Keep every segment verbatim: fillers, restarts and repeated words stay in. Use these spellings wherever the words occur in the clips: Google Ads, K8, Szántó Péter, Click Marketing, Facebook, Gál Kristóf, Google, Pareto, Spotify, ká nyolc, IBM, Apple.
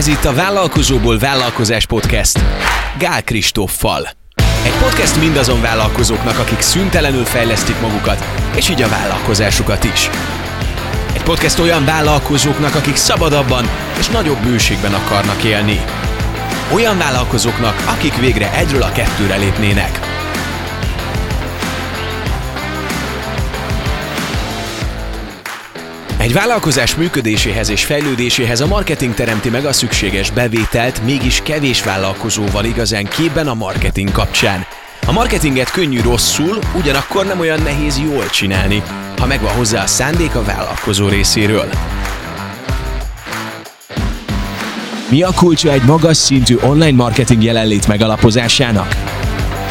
Ez itt a Vállalkozóból Vállalkozás Podcast Gál Kristóffal. Egy podcast mindazon vállalkozóknak, akik szüntelenül fejlesztik magukat, és így a vállalkozásukat is. Egy podcast olyan vállalkozóknak, akik szabadabban és nagyobb bőségben akarnak élni. Olyan vállalkozóknak, akik végre egyről a kettőre lépnének. Egy vállalkozás működéséhez és fejlődéséhez a marketing teremti meg a szükséges bevételt, mégis kevés vállalkozóval igazán képben a marketing kapcsán. A marketinget könnyű rosszul, ugyanakkor nem olyan nehéz jól csinálni, ha megvan hozzá a szándék a vállalkozó részéről. Mi a kulcsa egy magas szintű online marketing jelenlét megalapozásának?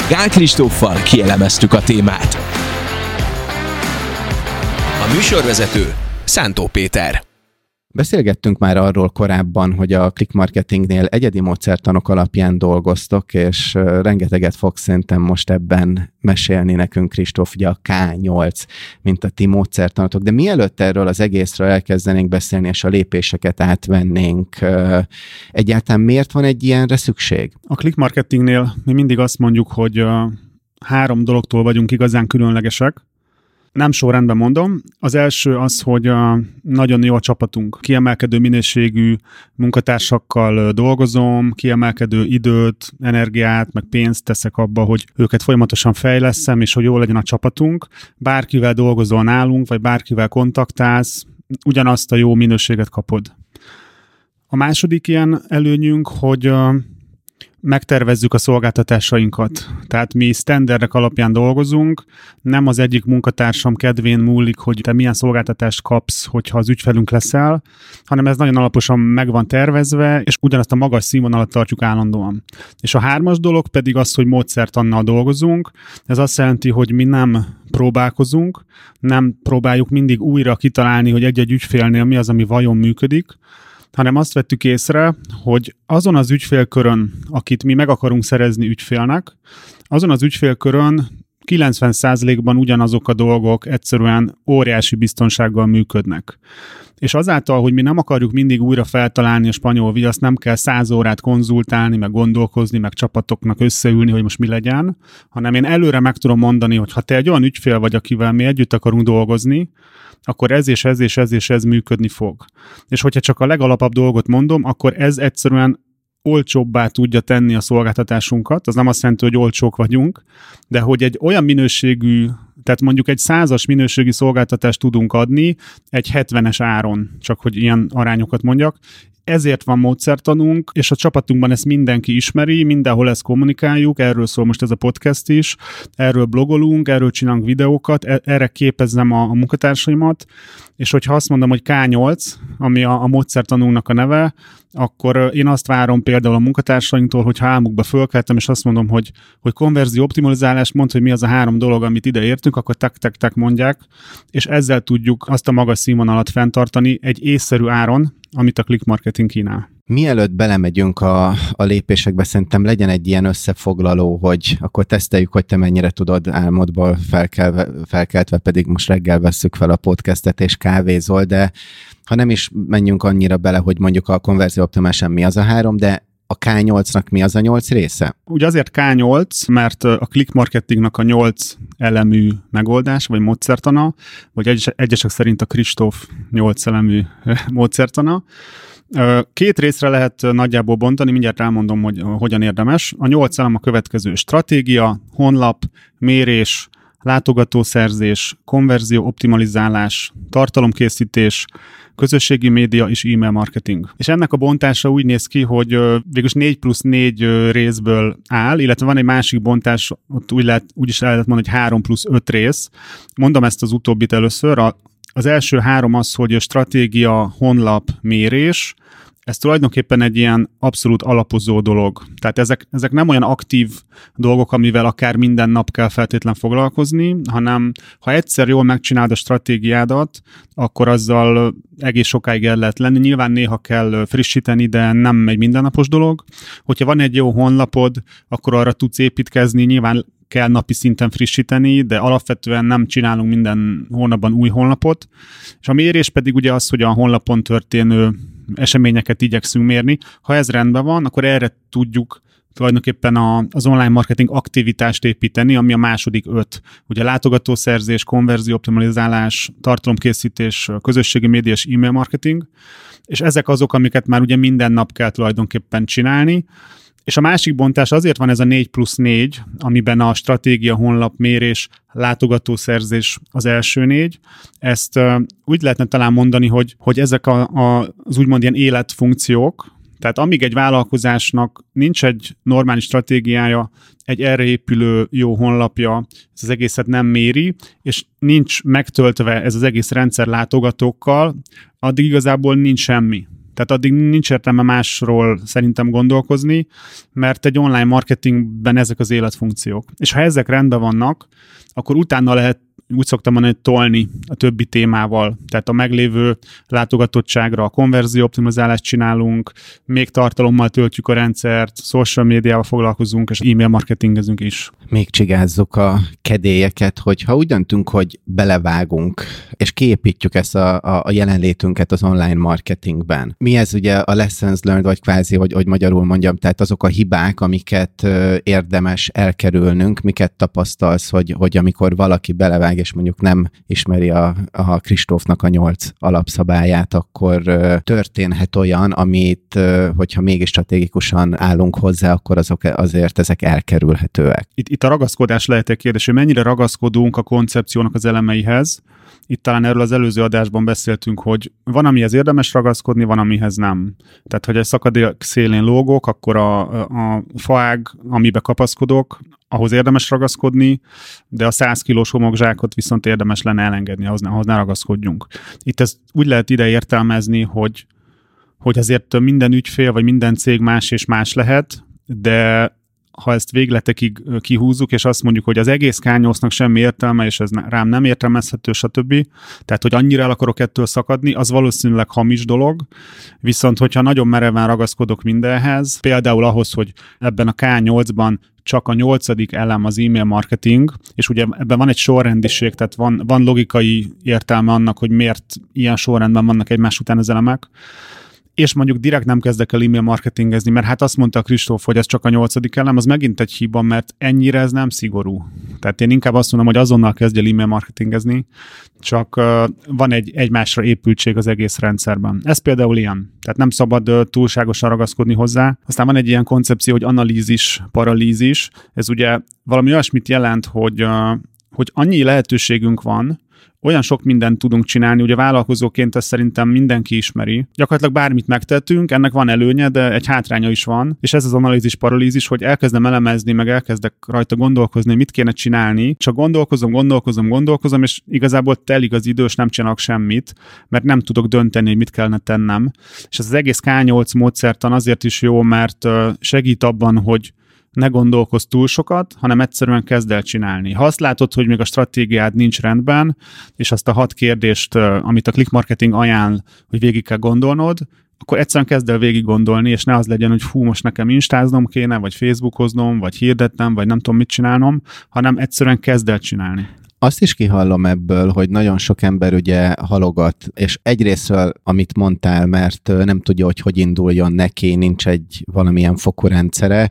Gál Kristóffal kielemeztük a témát. A műsorvezető Szántó Péter. Beszélgettünk már arról korábban, hogy a Click Marketingnél egyedi módszertanok alapján dolgoztok, és rengeteget fogsz szerintem most ebben mesélni nekünk, Kristóf, ugye a ká nyolc, mint a ti módszertanotok. De mielőtt erről az egészről elkezdenénk beszélni, és a lépéseket átvennénk, egyáltalán miért van egy ilyenre szükség? A Click Marketingnél mi mindig azt mondjuk, hogy három dologtól vagyunk igazán különlegesek. Nem sorrendben mondom. Az első az, hogy a, nagyon jó a csapatunk. Kiemelkedő minőségű munkatársakkal dolgozom, kiemelkedő időt, energiát, meg pénzt teszek abba, hogy őket folyamatosan fejlesszem, és hogy jól legyen a csapatunk. Bárkivel dolgozol nálunk, vagy bárkivel kontaktálsz, ugyanazt a jó minőséget kapod. A második ilyen előnyünk, hogy a, megtervezzük a szolgáltatásainkat. Tehát mi sztenderdek alapján dolgozunk, nem az egyik munkatársam kedvén múlik, hogy te milyen szolgáltatást kapsz, hogyha az ügyfelünk leszel, hanem ez nagyon alaposan meg van tervezve, és ugyanazt a magas színvonalat tartjuk állandóan. És a hármas dolog pedig az, hogy módszertannal dolgozunk. Ez azt jelenti, hogy mi nem próbálkozunk, nem próbáljuk mindig újra kitalálni, hogy egy-egy ügyfélnél mi az, ami vajon működik, hanem azt vettük észre, hogy azon az ügyfélkörön, akit mi meg akarunk szerezni ügyfélnek, azon az ügyfélkörön kilencven százalékban ugyanazok a dolgok egyszerűen óriási biztonsággal működnek. És azáltal, hogy mi nem akarjuk mindig újra feltalálni a spanyol viaszt, nem kell száz órát konzultálni, meg gondolkozni, meg csapatoknak összeülni, hogy most mi legyen, hanem én előre meg tudom mondani, hogy ha te egy olyan ügyfél vagy, akivel mi együtt akarunk dolgozni, akkor ez és ez és ez és ez működni fog. És hogyha csak a legalapabb dolgot mondom, akkor ez egyszerűen olcsóbbá tudja tenni a szolgáltatásunkat, az nem azt jelenti, hogy olcsók vagyunk, de hogy egy olyan minőségű, tehát mondjuk egy százas minőségi szolgáltatást tudunk adni egy hetvenes áron, csak hogy ilyen arányokat mondjak. Ezért van módszertanunk, és a csapatunkban ezt mindenki ismeri, mindenhol ezt kommunikáljuk, erről szól most ez a podcast is, erről blogolunk, erről csinálunk videókat, erre képezzem a, a munkatársaimat, és hogyha azt mondom, hogy ká nyolc, ami a, a módszertanunknak a neve, akkor én azt várom például a munkatársainktól, hogy ha álmukba fölkeltem, és azt mondom, hogy, hogy konverzió optimalizálás, mondd, hogy mi az a három dolog, amit ide értünk, akkor tak-tak-tak mondják, és ezzel tudjuk azt a magas színvonalat fenntartani egy észszerű áron, amit a Click Marketing kínál. Mielőtt belemegyünk a, a lépésekbe, szerintem legyen egy ilyen összefoglaló, hogy akkor teszteljük, hogy te mennyire tudod álmodból felkelve, felkeltve, pedig most reggel vesszük fel a podcastet és kávézol, de ha nem is menjünk annyira bele, hogy mondjuk a konverzió optimálisan mi az a három, de a ká nyolcnak mi az a nyolc része? Ugye azért ká nyolc, mert a Click Marketingnak a nyolc elemű megoldás, vagy módszertana, vagy egyes, egyesek szerint a Kristóf nyolc elemű módszertana. Két részre lehet nagyjából bontani, mindjárt elmondom, hogy hogyan érdemes. A nyolc elem a következő: stratégia, honlap, mérés, látogatószerzés, konverzió optimalizálás, tartalomkészítés, közösségi média és e-mail marketing. És ennek a bontása úgy néz ki, hogy végülis négy plusz négy részből áll, illetve van egy másik bontás, ott úgy, lehet, úgy is lehet mondani, hogy három plusz öt rész. Mondom ezt az utóbbit először. A, az első három az, hogy stratégia, honlap, mérés. Ez tulajdonképpen egy ilyen abszolút alapozó dolog. Tehát ezek, ezek nem olyan aktív dolgok, amivel akár minden nap kell feltétlen foglalkozni, hanem ha egyszer jól megcsináld a stratégiádat, akkor azzal egész sokáig el lehet lenni. Nyilván néha kell frissíteni, de nem egy mindennapos dolog. Hogyha van egy jó honlapod, akkor arra tudsz építkezni, nyilván kell napi szinten frissíteni, de alapvetően nem csinálunk minden hónapban új honlapot. És a mérés pedig ugye az, hogy a honlapon történő eseményeket igyekszünk mérni. Ha ez rendben van, akkor erre tudjuk tulajdonképpen a, az online marketing aktivitást építeni, ami a második öt. Ugye látogatószerzés, konverzió optimalizálás, tartalomkészítés, közösségi média és e-mail marketing, és ezek azok, amiket már ugye minden nap kell tulajdonképpen csinálni, és a másik bontás azért van ez a négy plusz négy, amiben a stratégia, honlap, mérés, látogatószerzés az első négy. Ezt uh, úgy lehetne talán mondani, hogy, hogy ezek a, a, az úgymond ilyen életfunkciók. Tehát amíg egy vállalkozásnak nincs egy normális stratégiája, egy erre épülő jó honlapja, ez az egészet nem méri, és nincs megtöltve ez az egész rendszer látogatókkal, addig igazából nincs semmi. Tehát addig nincs értelme másról szerintem gondolkozni, mert egy online marketingben ezek az életfunkciók. És ha ezek rendben vannak, akkor utána lehet, úgy szoktam mondani, tolni a többi témával. Tehát a meglévő látogatottságra a konverzió optimizálást csinálunk, még tartalommal töltjük a rendszert, social médiával foglalkozunk, és e-mail marketingezünk is. Még csigázzuk a kedélyeket, hogyha úgy döntünk, hogy belevágunk, és kiépítjük ezt a, a, a jelenlétünket az online marketingben. Mi ez ugye a lessons learned, vagy kvázi, hogy, hogy magyarul mondjam, tehát azok a hibák, amiket érdemes elkerülnünk, miket tapasztalsz, hogy, hogy amikor valaki belevág, és mondjuk nem ismeri a, a Kristófnak a nyolc alapszabályát, akkor ö, történhet olyan, amit, ö, hogyha mégis stratégikusan állunk hozzá, akkor azok, azért ezek elkerülhetőek. Itt, itt a ragaszkodás lehet egy kérdés, hogy mennyire ragaszkodunk a koncepciónak az elemeihez. Itt talán erről az előző adásban beszéltünk, hogy van, amihez érdemes ragaszkodni, van, amihez nem. Tehát, hogy egy szakadék szélén lógok, akkor a, a faág, amibe kapaszkodok, ahhoz érdemes ragaszkodni, de a száz kilós homokzsákot viszont érdemes lenne elengedni, ahhoz ne, ahhoz ne ragaszkodjunk. Itt ezt úgy lehet ide értelmezni, hogy, hogy azért minden ügyfél, vagy minden cég más és más lehet, de ha ezt végletekig kihúzzuk, és azt mondjuk, hogy az egész kányósznak semmi értelme, és ez rám nem értelmezhető, stb. Tehát, hogy annyira el akarok ettől szakadni, az valószínűleg hamis dolog, viszont hogyha nagyon mereven ragaszkodok mindenhez, például ahhoz, hogy ebben a ká nyolcban csak a nyolcadik elem az e-mail marketing, és ugye ebben van egy sorrendiség, tehát van, van logikai értelme annak, hogy miért ilyen sorrendben vannak egymás után az elemek, és mondjuk direkt nem kezdek el e-mail marketingezni, mert hát azt mondta a Kristóf, hogy ez csak a nyolcadik elem, az megint egy hiba, mert ennyire ez nem szigorú. Tehát én inkább azt mondom, hogy azonnal kezdj el e-mail marketingezni, csak uh, van egy egymásra épültség az egész rendszerben. Ez például ilyen. Tehát nem szabad uh, túlságosan ragaszkodni hozzá. Aztán van egy ilyen koncepció, hogy analízis, paralízis. Ez ugye valami olyasmit jelent, hogy, uh, hogy annyi lehetőségünk van, olyan sok mindent tudunk csinálni, ugye vállalkozóként ezt szerintem mindenki ismeri. Gyakorlatilag bármit megtettünk, ennek van előnye, de egy hátránya is van, és ez az analízis paralízis, hogy elkezdem elemezni, meg elkezdek rajta gondolkozni, mit kéne csinálni, csak gondolkozom, gondolkozom, gondolkozom, és igazából telik az idő, és nem csinálok semmit, mert nem tudok dönteni, hogy mit kellene tennem. És ez az egész ká nyolc módszertan azért is jó, mert segít abban, hogy ne gondolkozz túl sokat, hanem egyszerűen kezd el csinálni. Ha azt látod, hogy még a stratégiád nincs rendben, és azt a hat kérdést, amit a Click Marketing ajánl, hogy végig kell gondolnod, akkor egyszerűen kezd el végig gondolni, és ne az legyen, hogy hú, most nekem instáznom kéne, vagy facebookoznom, vagy hirdetnem, vagy nem tudom mit csinálnom, hanem egyszerűen kezd el csinálni. Azt is kihallom ebből, hogy nagyon sok ember ugye halogat, és egyrésztről, amit mondtál, mert nem tudja, hogy hogy induljon neki, nincs egy valamilyen fokú rendszere.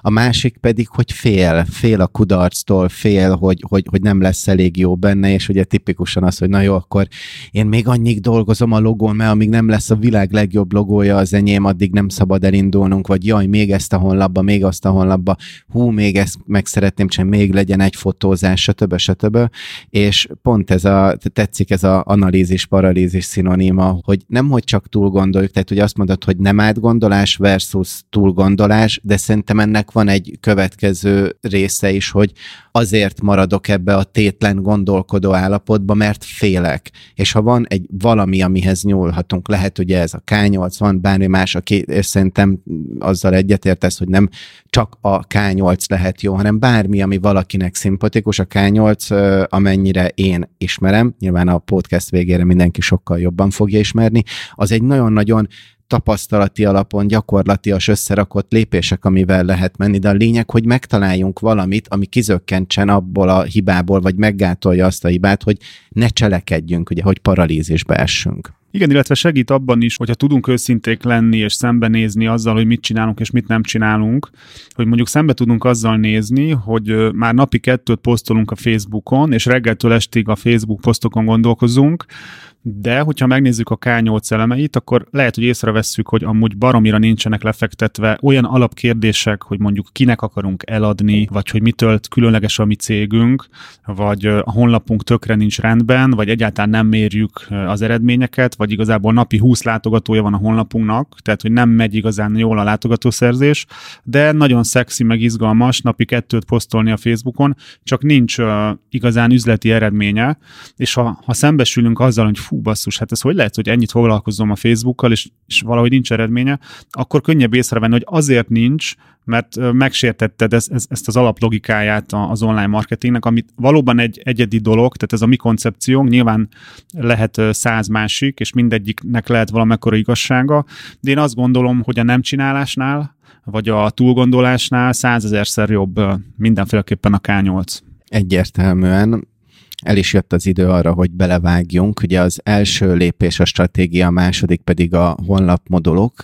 A másik pedig, hogy fél, fél a kudarctól, fél, hogy, hogy, hogy nem lesz elég jó benne, és ugye tipikusan az, hogy na jó, akkor én még annyig dolgozom a logón, mert amíg nem lesz a világ legjobb logója az enyém, addig nem szabad elindulnunk, vagy jaj, még ezt a honlapba, még azt a honlapba, hú, még ezt meg szeretném csinálni, még legyen egy fotózás, stb. stb. És pont ez a, tetszik ez a analízis-paralízis szinoníma, hogy nemhogy csak túlgondoljuk, tehát ugye azt mondod, hogy nem átgondolás versus túlgondolás, de szerintem ennek van egy következő része is, hogy azért maradok ebbe a tétlen gondolkodó állapotba, mert félek. És ha van egy valami, amihez nyúlhatunk, lehet ugye ez a ká nyolc, van bármi más, aki, és szerintem azzal egyetértesz, hogy nem csak a ká nyolc lehet jó, hanem bármi, ami valakinek szimpatikus, a ká nyolc amennyire én ismerem, nyilván a podcast végére mindenki sokkal jobban fogja ismerni, az egy nagyon-nagyon tapasztalati alapon gyakorlatias összerakott lépések, amivel lehet menni, de a lényeg, hogy megtaláljunk valamit, ami kizökkentsen abból a hibából, vagy meggátolja azt a hibát, hogy ne cselekedjünk, ugye, hogy paralízisbe essünk. Igen, illetve segít abban is, hogyha tudunk őszinték lenni és szembenézni azzal, hogy mit csinálunk és mit nem csinálunk, hogy mondjuk szembe tudunk azzal nézni, hogy már napi kettőt posztolunk a Facebookon, és reggeltől estig a Facebook posztokon gondolkozunk, de hogyha megnézzük a ká nyolc elemeit, akkor lehet, hogy észrevesszük, hogy amúgy baromira nincsenek lefektetve olyan alapkérdések, hogy mondjuk kinek akarunk eladni, vagy hogy mitől különleges a mi cégünk, vagy a honlapunk tökre nincs rendben, vagy egyáltalán nem mérjük az eredményeket, vagy igazából napi húsz látogatója van a honlapunknak, tehát hogy nem megy igazán jól a látogatószerzés, de nagyon szexi, meg izgalmas napi kettőt posztolni a Facebookon, csak nincs uh, igazán üzleti eredménye, és ha, ha szembesülünk azzal, hogy fú, basszus, hát ez hogy lehet, hogy ennyit foglalkozom a Facebookkal, és, és valahogy nincs eredménye, akkor könnyebb észrevenni, hogy azért nincs, mert megsértetted ezt, ezt az alaplogikáját az online marketingnek, amit valóban egy egyedi dolog, tehát ez a mi koncepciónk, nyilván lehet száz másik, és mindegyiknek lehet valamekkora igazsága, de én azt gondolom, hogy a nem csinálásnál, vagy a túlgondolásnál százezerszer jobb mindenféleképpen a ká nyolc. Egyértelműen. El is jött az idő arra, hogy belevágjunk. Ugye az első lépés a stratégia, a második pedig a honlapmodulok.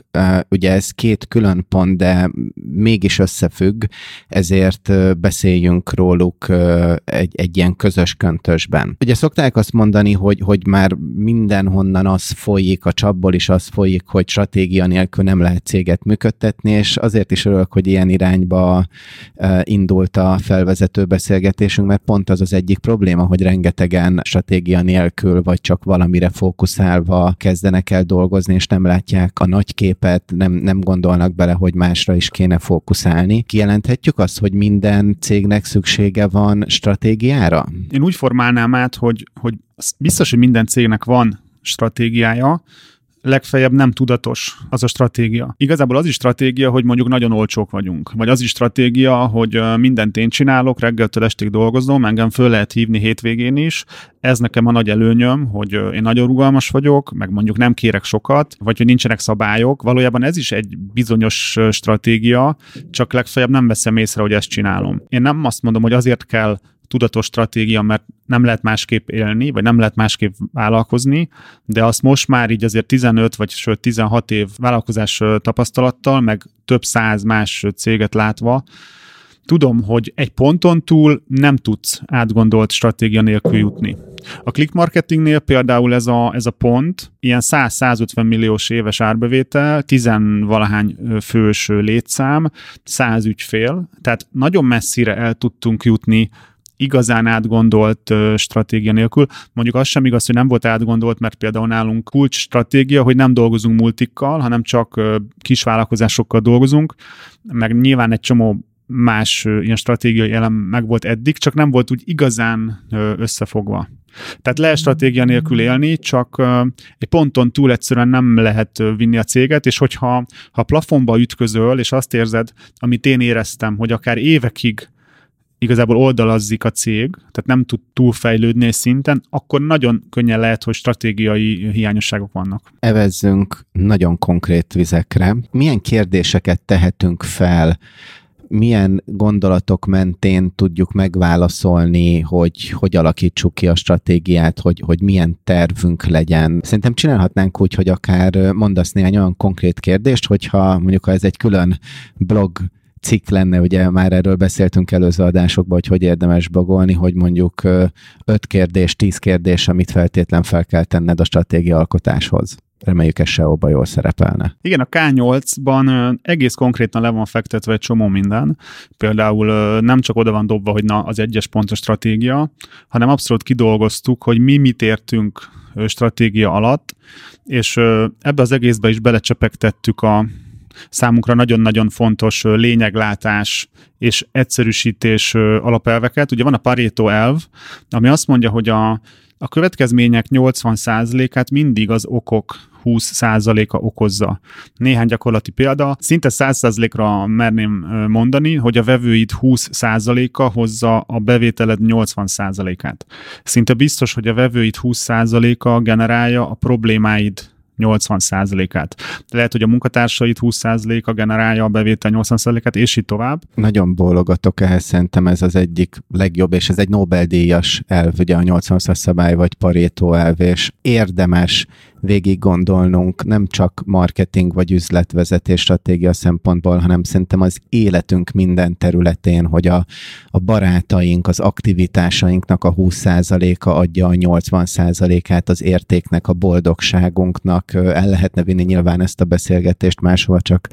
Ugye ez két külön pont, de mégis összefügg, ezért beszéljünk róluk egy, egy ilyen közös köntösben. Ugye szokták azt mondani, hogy, hogy már mindenhonnan az folyik, a csapból is az folyik, hogy stratégia nélkül nem lehet céget működtetni, és azért is örülök, hogy ilyen irányba indult a felvezető beszélgetésünk, mert pont az az egyik probléma, hogy rengetegen stratégia nélkül, vagy csak valamire fókuszálva kezdenek el dolgozni, és nem látják a nagy képet, nem, nem gondolnak bele, hogy másra is kéne fókuszálni. Kijelenthetjük azt, hogy minden cégnek szüksége van stratégiára? Én úgy formálnám át, hogy, hogy biztos, hogy minden cégnek van stratégiája, legfeljebb nem tudatos az a stratégia. Igazából az is stratégia, hogy mondjuk nagyon olcsók vagyunk. Vagy az is stratégia, hogy mindent én csinálok, reggeltől estig dolgozom, engem föl lehet hívni hétvégén is. Ez nekem a nagy előnyöm, hogy én nagyon rugalmas vagyok, meg mondjuk nem kérek sokat, vagy hogy nincsenek szabályok. Valójában ez is egy bizonyos stratégia, csak legfeljebb nem veszem észre, hogy ezt csinálom. Én nem azt mondom, hogy azért kell tudatos stratégia, mert nem lehet másképp élni, vagy nem lehet másképp vállalkozni, de azt most már így azért tizenöt vagy sőt tizenhat év vállalkozás tapasztalattal, meg több száz más céget látva, tudom, hogy egy ponton túl nem tudsz átgondolt stratégia nélkül jutni. A click marketingnél például ez a, ez a pont, ilyen száz-százötven milliós éves árbevétel, tizenvalahány fős létszám, száz ügyfél, tehát nagyon messzire el tudtunk jutni igazán átgondolt stratégia nélkül. Mondjuk az sem igaz, hogy nem volt átgondolt, mert például nálunk kulcs stratégia, hogy nem dolgozunk multikkal, hanem csak kisvállalkozásokkal dolgozunk, meg nyilván egy csomó más ilyen stratégiai elem meg volt eddig, csak nem volt úgy igazán összefogva. Tehát lehet stratégia nélkül élni, csak egy ponton túl egyszerűen nem lehet vinni a céget, és hogyha ha plafonba ütközöl, és azt érzed, amit én éreztem, hogy akár évekig igazából oldalazzik a cég, tehát nem tud túlfejlődni szinten, akkor nagyon könnyen lehet, hogy stratégiai hiányosságok vannak. Evezzünk nagyon konkrét vizekre. Milyen kérdéseket tehetünk fel, milyen gondolatok mentén tudjuk megválaszolni, hogy hogy alakítsuk ki a stratégiát, hogy, hogy milyen tervünk legyen. Szerintem csinálhatnánk úgy, hogy akár mondasz néhány olyan konkrét kérdést, hogyha mondjuk ha ez egy külön blog cikk lenne, ugye már erről beszéltünk előző adásokban, hogy hogy érdemes blogolni, hogy mondjuk öt kérdés, tíz kérdés, amit feltétlen fel kell tenned a stratégia alkotáshoz. Reméljük ez seóban jól szerepelne. Igen, a ká nyolcban egész konkrétan le van fektetve egy csomó minden. Például nem csak oda van dobva, hogy na az egyes pontos stratégia, hanem abszolút kidolgoztuk, hogy mi mit értünk stratégia alatt, és ebbe az egészbe is belecsepegtettük a számunkra nagyon-nagyon fontos lényeglátás és egyszerűsítés alapelveket. Ugye van a Pareto elv, ami azt mondja, hogy a, a következmények nyolcvan százalékát mindig az okok húsz százaléka okozza. Néhány gyakorlati példa. Szinte száz százalékra merném mondani, hogy a vevőid húsz százaléka hozza a bevételed nyolcvan százalékát. Szinte biztos, hogy a vevőid húsz százaléka generálja a problémáid nyolcvan százalékát. Lehet, hogy a munkatársait húsz százaléka generálja a bevétel nyolcvan százalékát, és így tovább. Nagyon bólogatok ehhez, szerintem ez az egyik legjobb, és ez egy Nobel-díjas elv, ugye a nyolcvan százalékos szabály, vagy Pareto elv, és érdemes végig gondolnunk, nem csak marketing vagy üzletvezetés stratégia szempontból, hanem szerintem az életünk minden területén, hogy a, a barátaink, az aktivitásainknak a húsz százaléka adja a nyolcvan százalékát az értéknek, a boldogságunknak. El lehetne vinni nyilván ezt a beszélgetést máshova, csak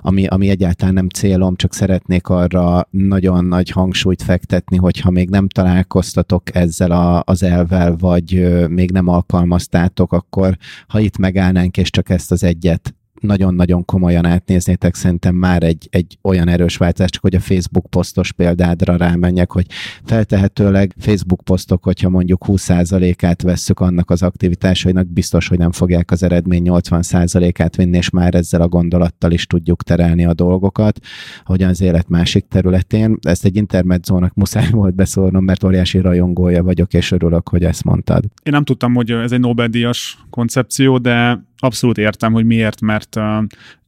ami, ami egyáltalán nem célom, csak szeretnék arra nagyon nagy hangsúlyt fektetni, hogyha még nem találkoztatok ezzel a, az elvvel, vagy még nem alkalmaztátok, akkor ha itt megállnánk, és csak ezt az egyet nagyon-nagyon komolyan átnéznétek, szerintem már egy, egy olyan erős változás, csak hogy a Facebook posztos példádra rámenjek, hogy feltehetőleg Facebook posztok, hogyha mondjuk húsz százalékát vesszük annak az aktivitásainak, biztos, hogy nem fogják az eredmény nyolcvan százalékát vinni, és már ezzel a gondolattal is tudjuk terelni a dolgokat, ahogyan az élet másik területén. Ezt egy intermedzónak muszáj volt beszólnom, mert óriási rajongója vagyok, és örülök, hogy ezt mondtad. Én nem tudtam, hogy ez egy Nobel-díjas koncepció, de abszolút értem, hogy miért, mert uh,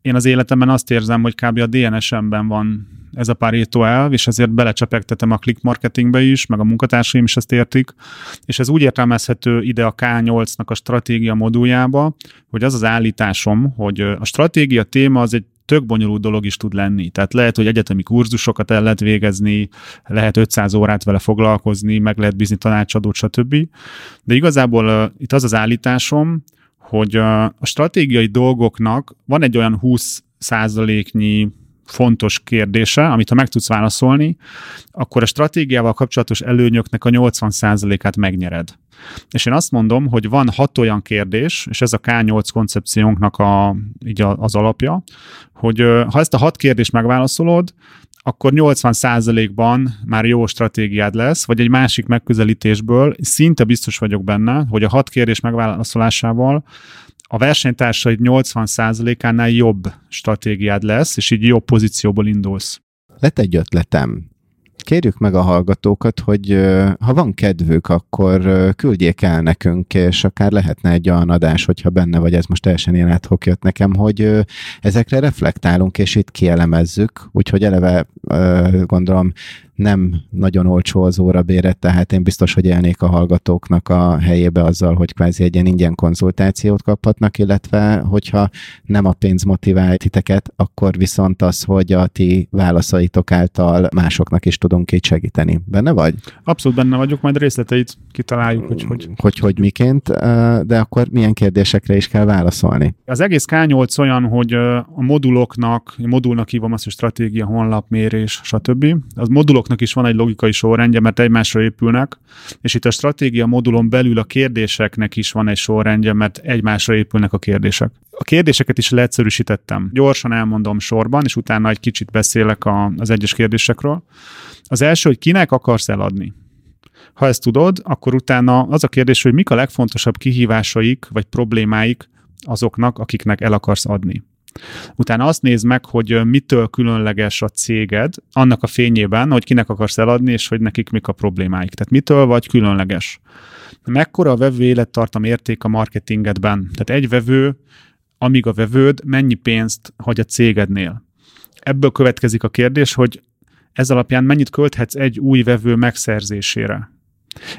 én az életemben azt érzem, hogy kb. A dé en es-emben van ez a Pareto elv, és ezért belecsepegtetem a click marketingbe is, meg a munkatársaim is ezt értik, és ez úgy értelmezhető ide a ká nyolcnak a stratégia moduljába, hogy az az állításom, hogy a stratégia téma az egy tök bonyolult dolog is tud lenni. Tehát lehet, hogy egyetemi kurzusokat el lehet végezni, lehet ötszáz órát vele foglalkozni, meg lehet bízni tanácsadót, stb. De igazából uh, itt az az állításom, hogy a stratégiai dolgoknak van egy olyan húsz százaléknyi fontos kérdése, amit ha meg tudsz válaszolni, akkor a stratégiával kapcsolatos előnyöknek a nyolcvan százalékát megnyered. És én azt mondom, hogy van hat olyan kérdés, és ez a ká nyolc koncepciónknak a, így az alapja, hogy ha ezt a hat kérdést megválaszolod, akkor nyolcvan százalékban már jó stratégiád lesz, vagy egy másik megközelítésből szinte biztos vagyok benne, hogy a hat kérdés megválaszolásával a versenytársaid nyolcvan százalékánál jobb stratégiád lesz, és így jobb pozícióból indulsz. Lett egy ötletem. Kérjük meg a hallgatókat, hogy ha van kedvük, akkor küldjék el nekünk, és akár lehetne egy olyan adás, hogyha benne vagy, ez most teljesen ilyen adhok jött nekem, hogy ezekre reflektálunk, és itt kielemezzük, úgyhogy eleve gondolom nem nagyon olcsó az órabéret, tehát én biztos, hogy élnék a hallgatóknak a helyébe azzal, hogy kvázi egy ilyen ingyen konzultációt kaphatnak, illetve hogyha nem a pénz motivál titeket, akkor viszont az, hogy a ti válaszaitok által másoknak is tudunk így segíteni. Benne vagy? Abszolút benne vagyok, majd részleteit kitaláljuk, hogy hogy. Hogy, hogy miként, de akkor milyen kérdésekre is kell válaszolni? Az egész ká nyolc olyan, hogy a moduloknak, modulnak hívom azt, hogy stratégia, honlapmérés, stb. Az modulok is van egy logikai sorrendje, mert egymásra épülnek, és itt a stratégia modulon belül a kérdéseknek is van egy sorrendje, mert egymásra épülnek a kérdések. A kérdéseket is leegyszerűsítettem. Gyorsan elmondom sorban, és utána egy kicsit beszélek a, az egyes kérdésekről. Az első, hogy kinek akarsz eladni? Ha ezt tudod, akkor utána az a kérdés, hogy mik a legfontosabb kihívásaik, vagy problémáik azoknak, akiknek el akarsz adni. Utána azt nézd meg, hogy mitől különleges a céged, annak a fényében, hogy kinek akarsz eladni, és hogy nekik mik a problémáik. Tehát mitől vagy különleges. Mekkora a vevő élettartam érték a marketingedben? Tehát egy vevő, amíg a vevőd, mennyi pénzt hagy a cégednél? Ebből következik a kérdés, hogy ez alapján mennyit költhetsz egy új vevő megszerzésére?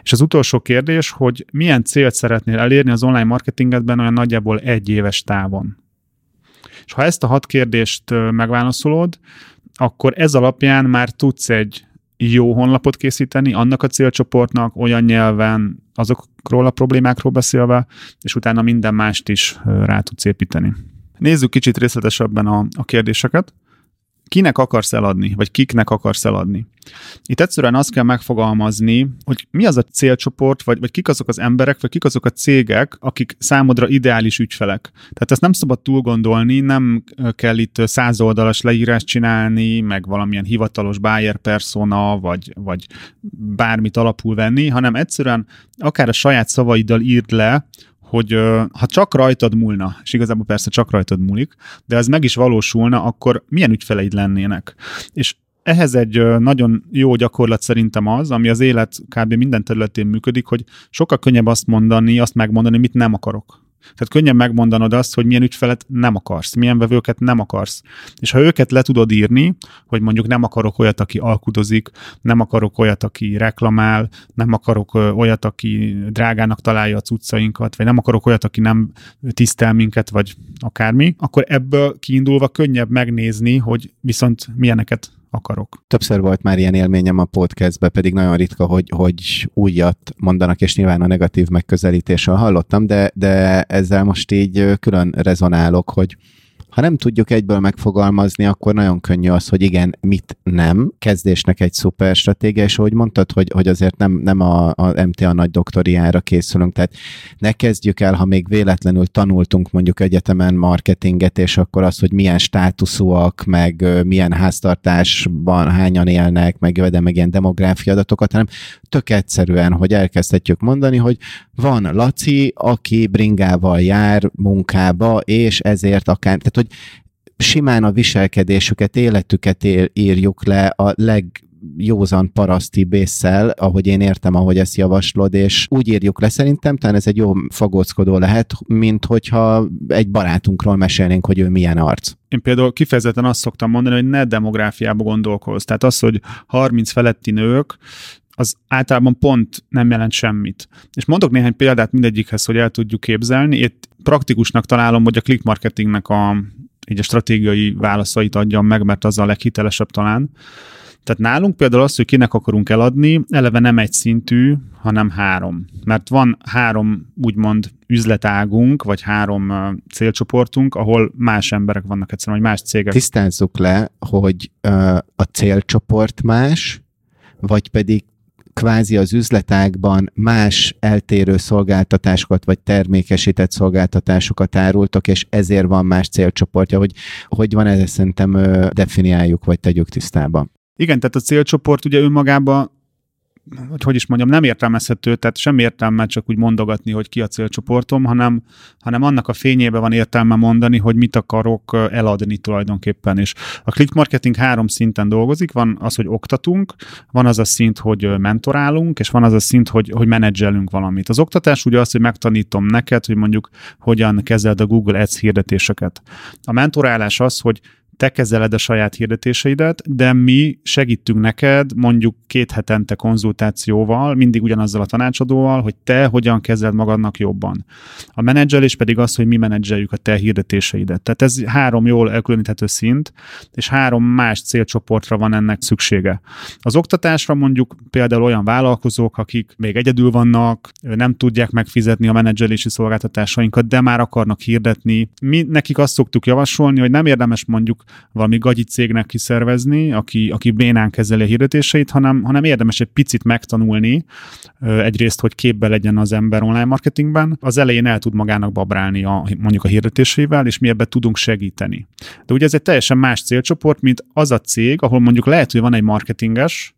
És az utolsó kérdés, hogy milyen célt szeretnél elérni az online marketingedben olyan nagyjából egy éves távon? És ha ezt a hat kérdést megválaszolod, akkor ez alapján már tudsz egy jó honlapot készíteni, annak a célcsoportnak, olyan nyelven, azokról a problémákról beszélve, és utána minden mást is rá tudsz építeni. Nézzük kicsit részletesebben a, a kérdéseket. Kinek akarsz eladni, vagy kiknek akarsz eladni? Itt egyszerűen azt kell megfogalmazni, hogy mi az a célcsoport, vagy, vagy kik azok az emberek, vagy kik azok a cégek, akik számodra ideális ügyfelek. Tehát ezt nem szabad túl gondolni, nem kell itt száz oldalas leírást csinálni, meg valamilyen hivatalos buyer persona, vagy, vagy bármit alapul venni, hanem egyszerűen akár a saját szavaiddal írd le, hogy ha csak rajtad múlna, és igazából persze csak rajtad múlik, de ez meg is valósulna, akkor milyen ügyfeleid lennének. És ehhez egy nagyon jó gyakorlat szerintem az, ami az élet kb. Minden területén működik, hogy sokkal könnyebb azt mondani, azt megmondani, mit nem akarok. Tehát könnyen megmondanod azt, hogy milyen ügyfelet nem akarsz, milyen vevőket nem akarsz. És ha őket le tudod írni, hogy mondjuk nem akarok olyat, aki alkudozik, nem akarok olyat, aki reklamál, nem akarok olyat, aki drágának találja a cuccainkat, vagy nem akarok olyat, aki nem tisztel minket, vagy akármi, akkor ebből kiindulva könnyebb megnézni, hogy viszont milyeneket akarok. Többször volt már ilyen élményem a podcastben, pedig nagyon ritka, hogy, hogy újat mondanak, és nyilván a negatív megközelítésről hallottam, de, de ezzel most így külön rezonálok, hogy ha nem tudjuk egyből megfogalmazni, akkor nagyon könnyű az, hogy igen, mit nem. Kezdésnek egy szuper stratégia, és ahogy mondtad, hogy, hogy azért nem, nem a, a em té á nagy doktoriára készülünk, tehát ne kezdjük el, ha még véletlenül tanultunk mondjuk egyetemen marketinget, és akkor az, hogy milyen státuszúak, meg milyen háztartásban hányan élnek, meg jövedel, meg ilyen demográfia adatokat, hanem tök egyszerűen, hogy elkezdhetjük mondani, hogy van Laci, aki bringával jár munkába, és ezért akár, tehát hogy simán a viselkedésüket, életüket él, írjuk le a legjózan paraszti bésszel, ahogy én értem, ahogy ezt javaslod, és úgy írjuk le szerintem, talán ez egy jó fogózkodó lehet, mint hogyha egy barátunkról mesélnénk, hogy ő milyen arc. Én például kifejezetten azt szoktam mondani, hogy ne demográfiába gondolkozz. Tehát az, hogy harminc feletti nők, az általában pont nem jelent semmit. És mondok néhány példát mindegyikhez, hogy el tudjuk képzelni. Itt praktikusnak találom, hogy a click marketingnek a, így a stratégiai válaszait adjam meg, mert az a leghitelesebb talán. Tehát nálunk például az, hogy kinek akarunk eladni, eleve nem egy szintű, hanem három. Mert van három úgymond üzletágunk, vagy három célcsoportunk, ahol más emberek vannak egyszerűen, vagy más cégek. Tisztázzuk le, hogy a célcsoport más, vagy pedig kvázi az üzletágban más eltérő szolgáltatásokat, vagy termékesített szolgáltatásokat árultak, és ezért van más célcsoportja, hogy, hogy van ez, szerintem definiáljuk, vagy tegyük tisztába. Igen, tehát a célcsoport ugye önmagában, hogy hogy is mondjam, nem értelmezhető, tehát sem értelme csak úgy mondogatni, hogy ki a célcsoportom, hanem, hanem annak a fényében van értelme mondani, hogy mit akarok eladni tulajdonképpen. És a click marketing három szinten dolgozik, van az, hogy oktatunk, van az a szint, hogy mentorálunk, és van az a szint, hogy, hogy menedzselünk valamit. Az oktatás ugye az, hogy megtanítom neked, hogy mondjuk hogyan kezeld a Google Ads hirdetéseket. A mentorálás az, hogy te kezeled a saját hirdetéseidet, de mi segítünk neked mondjuk két hetente konzultációval, mindig ugyanazzal a tanácsadóval, hogy te hogyan kezeled magadnak jobban. A menedzselés pedig az, hogy mi menedzseljük a te hirdetéseidet. Tehát ez három jól elkülöníthető szint, és három más célcsoportra van ennek szüksége. Az oktatásra mondjuk például olyan vállalkozók, akik még egyedül vannak, nem tudják megfizetni a menedzselési szolgáltatásainkat, de már akarnak hirdetni. Mi nekik azt szoktuk javasolni, hogy nem érdemes mondjuk valami gagyi cégnek kiszervezni, aki, aki bénán kezeli a hirdetéseit, hanem, hanem érdemes egy picit megtanulni egyrészt, hogy képbe legyen az ember online marketingben. Az elején el tud magának babrálni a, mondjuk a hirdetéseivel, és mi ebben tudunk segíteni. De ugye ez egy teljesen más célcsoport, mint az a cég, ahol mondjuk lehet, hogy van egy marketinges,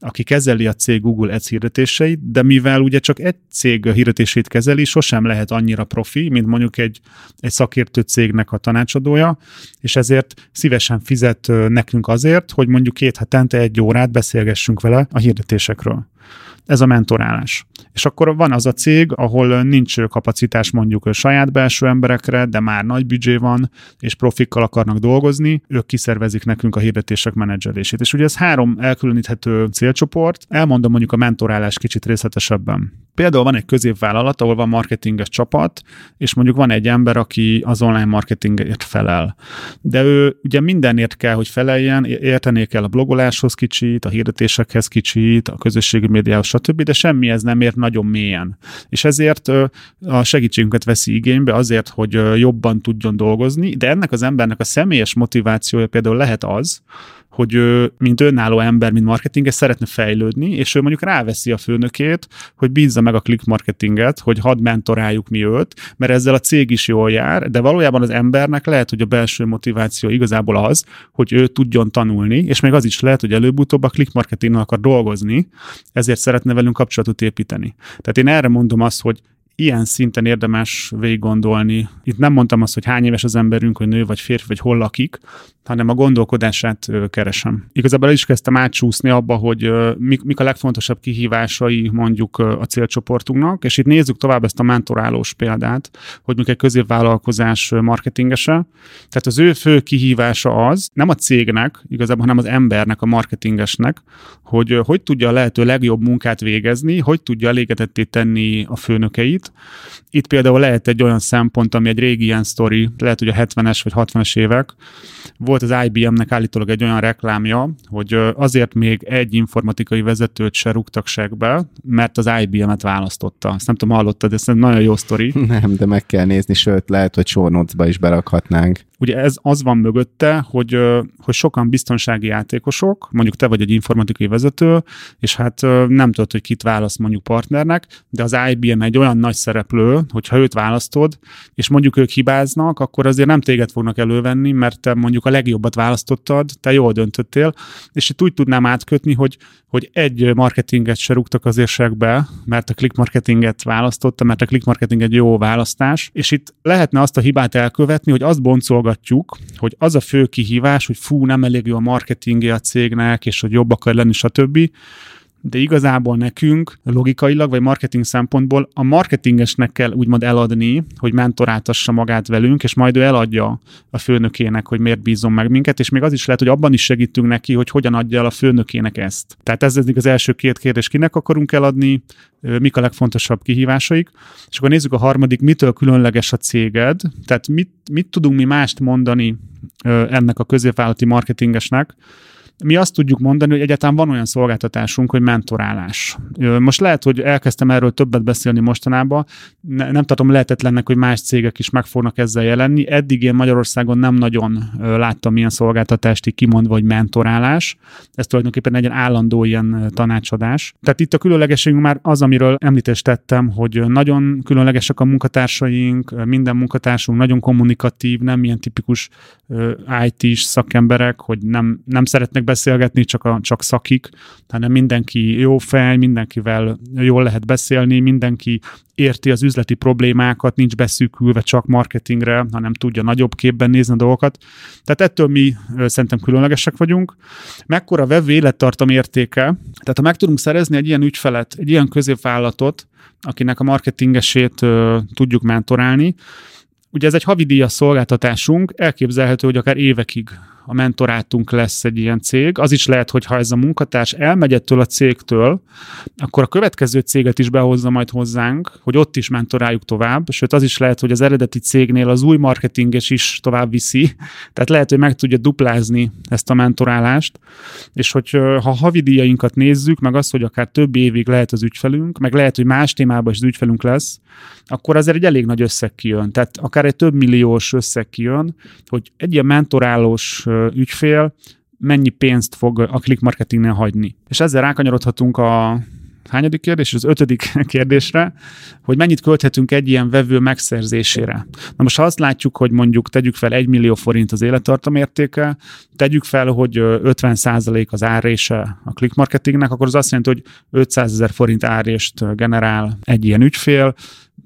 aki kezeli a cég Google Ads hirdetéseit, de mivel ugye csak egy cég hirdetését kezeli, sosem lehet annyira profi, mint mondjuk egy, egy szakértő cégnek a tanácsadója, és ezért szívesen fizet nekünk azért, hogy mondjuk két hetente egy órát beszélgessünk vele a hirdetésekről. Ez a mentorálás. És akkor van az a cég, ahol nincs kapacitás mondjuk saját belső emberekre, de már nagy büdzsé van, és profikkal akarnak dolgozni, ők kiszervezik nekünk a hirdetések menedzselését. És ugye ez három elkülöníthető célcsoport. Elmondom mondjuk a mentorálás kicsit részletesebben. Például van egy középvállalat, ahol van marketinges csapat, és mondjuk van egy ember, aki az online marketingért felel. De ő ugye mindenért kell, hogy feleljen, értenie kell a blogoláshoz kicsit, a hirdetésekhez kicsit, a közösségi médiához, stb., de semmi ez nem ért nagyon mélyen. És ezért a segítségünket veszi igénybe azért, hogy jobban tudjon dolgozni, de ennek az embernek a személyes motivációja például lehet az, hogy ő, mint önálló ember, mint marketinges szeretne fejlődni, és ő mondjuk ráveszi a főnökét, hogy bízza meg a click marketinget, hogy hadd mentoráljuk mi őt, mert ezzel a cég is jól jár, de valójában az embernek lehet, hogy a belső motiváció igazából az, hogy ő tudjon tanulni, és még az is lehet, hogy előbb-utóbb a click marketingnel akar dolgozni, ezért szeretne velünk kapcsolatot építeni. Tehát én erre mondom azt, hogy ilyen szinten érdemes végig gondolni. Itt nem mondtam azt, hogy hány éves az emberünk, hogy nő vagy férfi, vagy hol lakik, hanem a gondolkodását keresem. Igazából el is kezdtem átcsúszni abba, hogy mik, mik a legfontosabb kihívásai mondjuk a célcsoportunknak, és itt nézzük tovább ezt a mentorálós példát, hogy mondjuk egy középvállalkozás marketingese. Tehát az ő fő kihívása az, nem a cégnek, igazából, hanem az embernek, a marketingesnek, hogy hogy tudja a lehető legjobb munkát végezni, hogy tudja elégetetté tenni a főnökeit. Itt például lehet egy olyan szempont, ami egy régi ilyen sztori, lehet, hogy a hetvenes vagy hatvanas évek. Volt az I B M-nek állítólag egy olyan reklámja, hogy azért még egy informatikai vezetőt se rúgtak segbe, mert az I B M-et választotta. Ezt nem tudom, hallottad, ez nagyon jó sztori. Nem, de meg kell nézni, sőt, lehet, hogy show notes-ba is berakhatnánk. Ugye ez az van mögötte, hogy, hogy sokan biztonsági játékosok, mondjuk te vagy egy informatikai vezető, és hát nem tudod, hogy kit válasz mondjuk partnernek, de az I B M egy olyan nagy szereplő, hogyha őt választod, és mondjuk ők hibáznak, akkor azért nem téged fognak elővenni, mert te mondjuk a legjobbat választottad, te jól döntöttél, és itt úgy tudnám átkötni, hogy, hogy egy marketinget se rúgtak az érsekbe, mert a click marketinget választotta, mert a click marketing egy jó választás, és itt lehetne azt a hibát elkövetni, hogy azt boncolgatni, hogy az a fő kihívás, hogy fú, nem elég jó a marketingje a cégnek, és hogy jobb akar lenni, stb. De igazából nekünk logikailag, vagy marketing szempontból a marketingesnek kell úgymond eladni, hogy mentoráltassa magát velünk, és majd ő eladja a főnökének, hogy miért bízom meg minket, és még az is lehet, hogy abban is segítünk neki, hogy hogyan adja el a főnökének ezt. Tehát ez az első két kérdés, kinek akarunk eladni, mik a legfontosabb kihívásaik, és akkor nézzük a harmadik, mitől különleges a céged, tehát mit, mit tudunk mi mást mondani ennek a középvállalati marketingesnek. Mi azt tudjuk mondani, hogy egyáltalán van olyan szolgáltatásunk, hogy mentorálás. Most lehet, hogy elkezdtem erről többet beszélni mostanában, nem tartom lehetetlennek, hogy más cégek is meg fognak ezzel jelenni. Eddig én Magyarországon nem nagyon láttam ilyen szolgáltatást, így kimondva, hogy mentorálás. Ez tulajdonképpen egy állandó ilyen tanácsadás. Tehát itt a különlegességünk már az, amiről említést tettem, hogy nagyon különlegesek a munkatársaink, minden munkatársunk nagyon kommunikatív, nem ilyen tipikus I T-s szakemberek, hogy nem, nem szeretnek beszélgetni, csak, a, csak szakik, hanem mindenki jó fej, mindenkivel jól lehet beszélni, mindenki érti az üzleti problémákat, nincs beszűkülve csak marketingre, hanem tudja nagyobb képben nézni a dolgokat. Tehát ettől mi szerintem különlegesek vagyunk. Mekkora vevő élettartam értéke, tehát ha meg tudunk szerezni egy ilyen ügyfelet, egy ilyen középvállalatot, akinek a marketingesét ö, tudjuk mentorálni, ugye ez egy havidíjas szolgáltatásunk, elképzelhető, hogy akár évekig a mentorátunk lesz egy ilyen cég. Az is lehet, hogy ha ez a munkatárs elmegy ettől a cégtől, akkor a következő céget is behozza majd hozzánk, hogy ott is mentoráljuk tovább, sőt az is lehet, hogy az eredeti cégnél az új marketinges is tovább viszi, tehát lehet, hogy meg tudja duplázni ezt a mentorálást, és hogy ha havidíjainkat nézzük, meg azt, hogy akár több évig lehet az ügyfelünk, meg lehet, hogy más témában is az ügyfelünk lesz, akkor azért egy elég nagy összeg kijön, tehát akár egy több milliós összeg kijön, hogy egy ilyen mentorálós ügyfél mennyi pénzt fog a click marketingnél hagyni. És ezzel rákanyarodhatunk a hányadik kérdés, az ötödik kérdésre, hogy mennyit költhetünk egy ilyen vevő megszerzésére. Na most ha azt látjuk, hogy mondjuk tegyük fel egy millió forint az élettartamértéke, tegyük fel, hogy ötven százalék az árrése a click marketingnek, akkor az azt jelenti, hogy ötszázezer forint árrést generál egy ilyen ügyfél,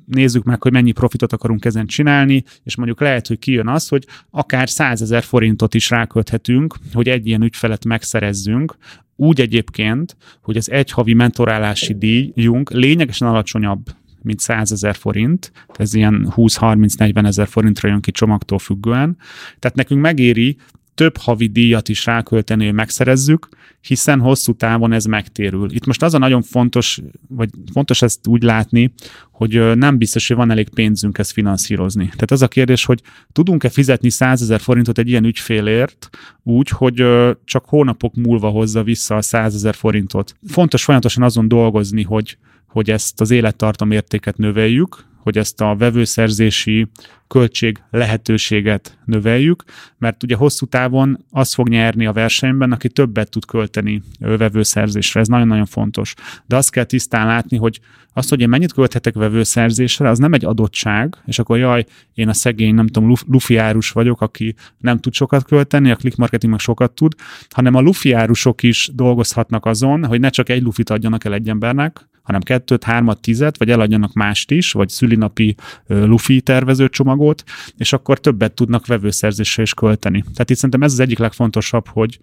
nézzük meg, hogy mennyi profitot akarunk ezen csinálni, és mondjuk lehet, hogy kijön az, hogy akár százezer forintot is ráköthetünk, hogy egy ilyen ügyfelet megszerezzünk, úgy egyébként, hogy az egy havi mentorálási díjunk lényegesen alacsonyabb, mint százezer forint, ez ilyen húsz-harminc-negyven ezer forintra jön ki csomagtól függően, tehát nekünk megéri több havi díjat is rákölteni, hogy megszerezzük, hiszen hosszú távon ez megtérül. Itt most az a nagyon fontos, vagy fontos ezt úgy látni, hogy nem biztos, hogy van elég pénzünk ezt finanszírozni. Tehát az a kérdés, hogy tudunk-e fizetni százezer forintot egy ilyen ügyfélért úgy, hogy csak hónapok múlva hozza vissza a százezer forintot. Fontos folyamatosan azon dolgozni, hogy, hogy ezt az élettartam értéket növeljük, hogy ezt a vevőszerzési költség lehetőséget növeljük, mert ugye hosszú távon az fog nyerni a versenyben, aki többet tud költeni vevőszerzésre. Ez nagyon-nagyon fontos. De azt kell tisztán látni, hogy azt, hogy én mennyit költhetek vevőszerzésre, az nem egy adottság, és akkor jaj, én a szegény, nem tudom, lufiárus vagyok, aki nem tud sokat költeni, a click marketing meg sokat tud, hanem a lufiárusok is dolgozhatnak azon, hogy ne csak egy lufit adjanak el egy embernek, hanem kettőt, hármat, tizet, vagy eladjanak mást is, vagy szülinapi lufi tervezőcsomagot, és akkor többet tudnak vevőszerzésre is költeni. Tehát itt szerintem ez az egyik legfontosabb, hogy,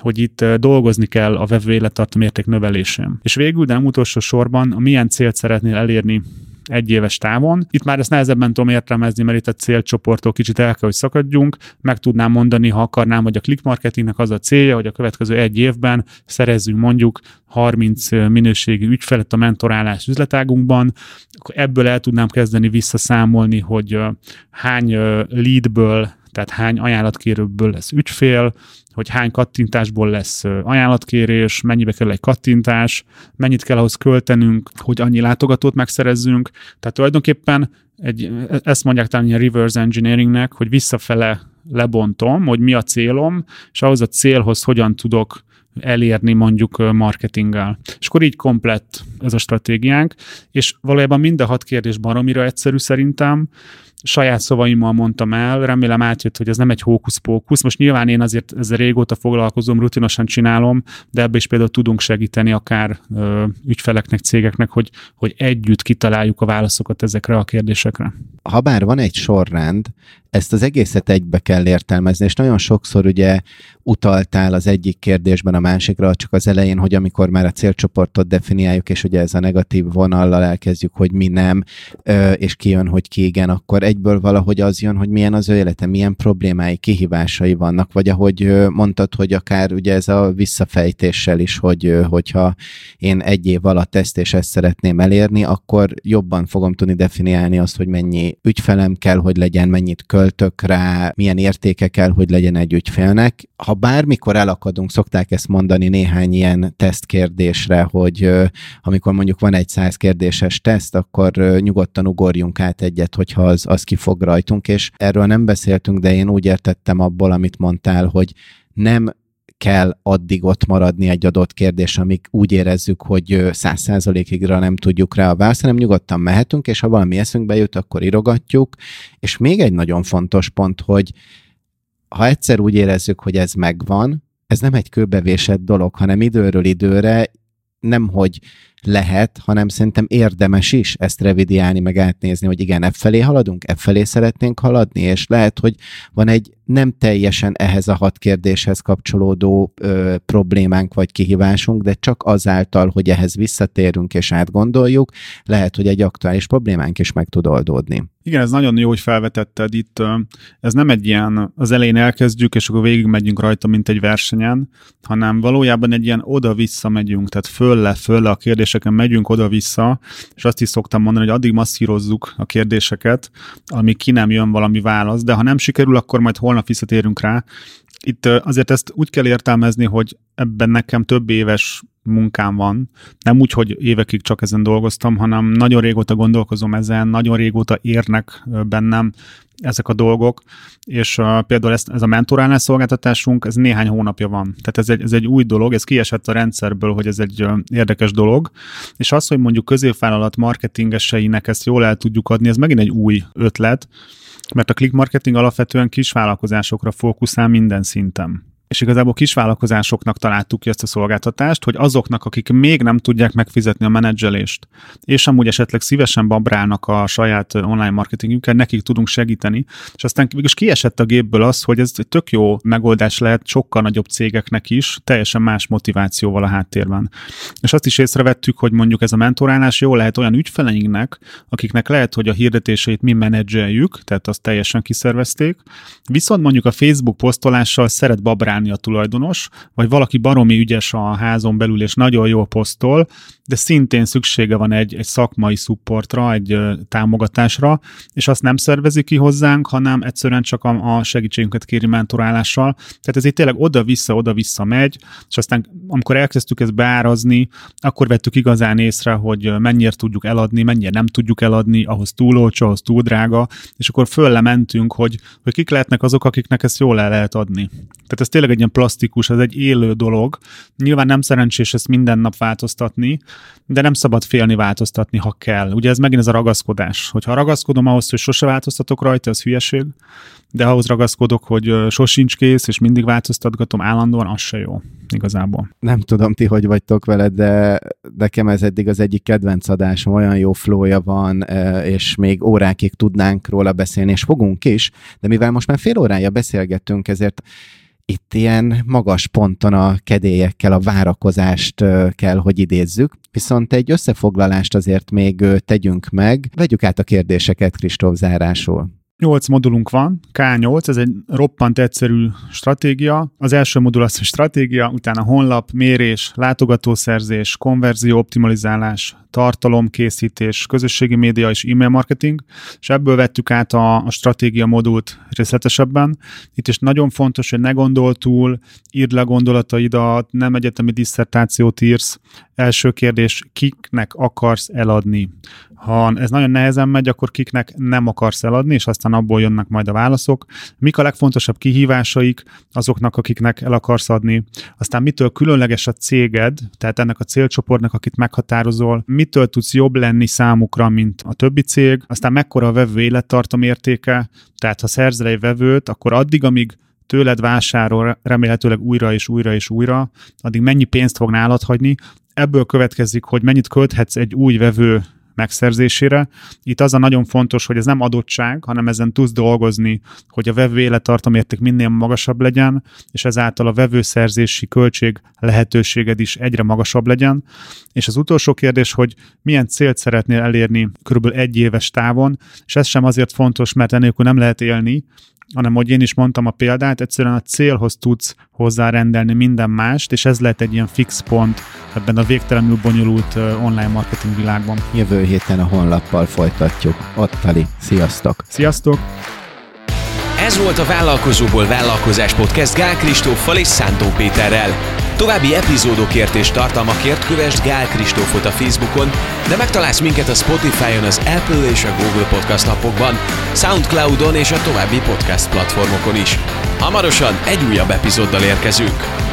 hogy itt dolgozni kell a vevő élettartam érték növelésén. És végül, de nem utolsó sorban, a milyen célt szeretnél elérni egy éves távon. Itt már ezt nehezebben tudom értelmezni, mert itt a célcsoporttól kicsit el kell, hogy szakadjunk. Meg tudnám mondani, ha akarnám, hogy a click marketingnek az a célja, hogy a következő egy évben szerezzünk mondjuk harminc minőségi ügyfelet a mentorálás üzletágunkban. Ebből el tudnám kezdeni visszaszámolni, hogy hány leadből, tehát hány ajánlatkérőből lesz ügyfél, hogy hány kattintásból lesz ajánlatkérés, mennyibe kell egy kattintás, mennyit kell ahhoz költenünk, hogy annyi látogatót megszerezzünk. Tehát tulajdonképpen egy, ezt mondják talán a reverse engineeringnek, hogy visszafele lebontom, hogy mi a célom, és ahhoz a célhoz hogyan tudok elérni mondjuk marketinggel. És akkor így komplett ez a stratégiánk, és valójában mind a hat kérdés baromira egyszerű szerintem, saját szavaimmal mondtam el, remélem átjött, hogy ez nem egy hókusz-pókusz. Most nyilván én azért ezzel régóta foglalkozom, rutinosan csinálom, de ebbe is például tudunk segíteni akár ö, ügyfeleknek, cégeknek, hogy, hogy együtt kitaláljuk a válaszokat ezekre a kérdésekre. Habár van egy sorrend, ezt az egészet egybe kell értelmezni, és nagyon sokszor ugye utaltál az egyik kérdésben a másikra, csak az elején, hogy amikor már a célcsoportot definiáljuk, és ugye ez a negatív vonallal elkezdjük, hogy mi nem, ö, és kijön, hogy ki igen, akkor egyből valahogy az jön, hogy milyen az ő élete, milyen problémái, kihívásai vannak, vagy ahogy mondtad, hogy akár ugye ez a visszafejtéssel is, hogy, hogyha én egy év alatt ezt és ezt szeretném elérni, akkor jobban fogom tudni definiálni azt, hogy mennyi ügyfelem kell, hogy legyen, mennyit költök rá, milyen értéke kell, hogy legyen egy ügyfélnek. Ha bármikor elakadunk, szokták ezt mondani néhány ilyen tesztkérdésre, hogy amikor mondjuk van egy száz kérdéses teszt, akkor nyugodtan ugorjunk át egyet, hogyha az az kifog rajtunk, és erről nem beszéltünk, de én úgy értettem abból, amit mondtál, hogy nem kell addig ott maradni egy adott kérdés, amíg úgy érezzük, hogy száz százalékigra nem tudjuk rá a választ, hanem nyugodtan mehetünk, és ha valami eszünkbe jut, akkor írogatjuk. És még egy nagyon fontos pont, hogy ha egyszer úgy érezzük, hogy ez megvan, ez nem egy kőbevésett dolog, hanem időről időre nemhogy lehet, hanem szerintem érdemes is ezt revidiálni, meg átnézni, hogy igen, ebbfelé haladunk, ebbfelé szeretnénk haladni, és lehet, hogy van egy nem teljesen ehhez a hat kérdéshez kapcsolódó ö, problémánk vagy kihívásunk, de csak azáltal, hogy ehhez visszatérünk és átgondoljuk, lehet, hogy egy aktuális problémánk is meg tud oldódni. Igen, ez nagyon jó, hogy felvetetted itt. Ez nem egy ilyen, az elején elkezdjük, és akkor végigmegyünk rajta, mint egy versenyen, hanem valójában egy ilyen oda-vissza megyünk, tehát fölle-fölle a kérdéseken megyünk oda-vissza, és azt is szoktam mondani, hogy addig masszírozzuk a kérdéseket, amíg ki nem jön valami válasz, de ha nem sikerül, akkor majd holnap visszatérünk rá. Itt azért ezt úgy kell értelmezni, hogy ebben nekem több éves munkám van. Nem úgy, hogy évekig csak ezen dolgoztam, hanem nagyon régóta gondolkozom ezen, nagyon régóta érnek bennem ezek a dolgok, és uh, például ez, ez a mentorálás szolgáltatásunk, ez néhány hónapja van. Tehát ez egy, ez egy új dolog, ez kiesett a rendszerből, hogy ez egy uh, érdekes dolog, és az, hogy mondjuk középvállalat marketingeseinek ezt jól el tudjuk adni, ez megint egy új ötlet, mert a click marketing alapvetően kisvállalkozásokra fókuszál minden szinten. És igazából kisvállalkozásoknak találtuk ki ezt a szolgáltatást, hogy azoknak, akik még nem tudják megfizetni a menedzselést, és amúgy esetleg szívesen babrálnak a saját online marketingükkel, nekik tudunk segíteni. És aztán mégis kiesett a gépből az, hogy ez egy tök jó megoldás lehet sokkal nagyobb cégeknek is, teljesen más motivációval a háttérben. És azt is észrevettük, hogy mondjuk ez a mentorálás jó lehet olyan ügyfeleinknek, akiknek lehet, hogy a hirdetéseit mi menedzseljük, tehát azt teljesen kiszervezték, viszont mondjuk a Facebook posztolással szeret babrálni kitalálni a tulajdonos, vagy valaki baromi ügyes a házon belül, és nagyon jól posztol, de szintén szüksége van egy, egy szakmai supportra, egy ö, támogatásra, és azt nem szervezi ki hozzánk, hanem egyszerűen csak a, a segítségünket kéri mentorálással. Tehát ezért tényleg oda-vissza, oda-vissza megy, és aztán amikor elkezdtük ezt beárazni, akkor vettük igazán észre, hogy mennyire tudjuk eladni, mennyire nem tudjuk eladni, ahhoz túl olcsó, ahhoz túl drága, és akkor föllementünk, hogy, hogy kik lehetnek azok, akiknek ezt jól el lehet adni. Tehát ez tényleg egy ilyen plastikus, ez egy élő dolog. Nyilván nem szerencsés ezt minden nap változtatni, de nem szabad félni változtatni, ha kell. Ugye ez megint ez a ragaszkodás. Hogyha ragaszkodom ahhoz, hogy sose változtatok rajta, az hülyeség, de ahhoz ragaszkodok, hogy sosincs kész, és mindig változtatgatom állandóan, az se jó igazából. Nem tudom ti, hogy vagytok veled, de nekem ez eddig az egyik kedvenc adásom, olyan jó flowja van, és még órákig tudnánk róla beszélni, és fogunk is, de mivel most már fél órája beszélgettünk, ezért itt ilyen magas ponton a kedélyekkel a várakozást kell, hogy idézzük, viszont egy összefoglalást azért még tegyünk meg. Vegyük át a kérdéseket, Kristóf, zárásul. nyolc modulunk van, ká nyolc, ez egy roppant egyszerű stratégia. Az első modul az, hogy stratégia, utána honlap, mérés, látogatószerzés, konverzió, optimalizálás, tartalomkészítés, közösségi média és e-mail marketing, és ebből vettük át a, a stratégia modult részletesebben. Itt is nagyon fontos, hogy ne gondolj túl, írd le gondolataidat, nem egyetemi disszertációt írsz. Első kérdés, kiknek akarsz eladni? Ha ez nagyon nehezen megy, akkor kiknek nem akarsz eladni, és aztán abból jönnek majd a válaszok. Mik a legfontosabb kihívásaik azoknak, akiknek el akarsz adni? Aztán mitől különleges a céged, tehát ennek a célcsoportnak, akit meghatározol, mitől tudsz jobb lenni számukra, mint a többi cég, aztán mekkora a vevő élettartam értéke, tehát ha szerzel egy vevőt, akkor addig, amíg tőled vásárol, remélhetőleg újra és újra és újra, addig mennyi pénzt fog nálad hagyni, ebből következik, hogy mennyit költhetsz egy új vevő megszerzésére. Itt az a nagyon fontos, hogy ez nem adottság, hanem ezen tudsz dolgozni, hogy a vevő élettartamérték minél magasabb legyen, és ezáltal a vevőszerzési költség lehetőséged is egyre magasabb legyen. És az utolsó kérdés, hogy milyen célt szeretnél elérni kb. Egy éves távon, és ez sem azért fontos, mert ennélkül nem lehet élni, hanem, hogy én is mondtam a példát, egyszerűen a célhoz tudsz hozzárendelni minden mást, és ez lehet egy ilyen fix pont ebben a végtelenül bonyolult online marketing világban. Jövő héten a honlappal folytatjuk. Ott Tali, sziasztok! Sziasztok! Ez volt a Vállalkozóból Vállalkozás Podcast Gál Kristóffal és Szántó Péterrel. További epizódokért és tartalmakért kövesd Gál Kristófot a Facebookon, de megtalálsz minket a Spotify-on, az Apple és a Google Podcast appokban, SoundCloud-on és a további podcast platformokon is. Hamarosan egy újabb epizóddal érkezünk.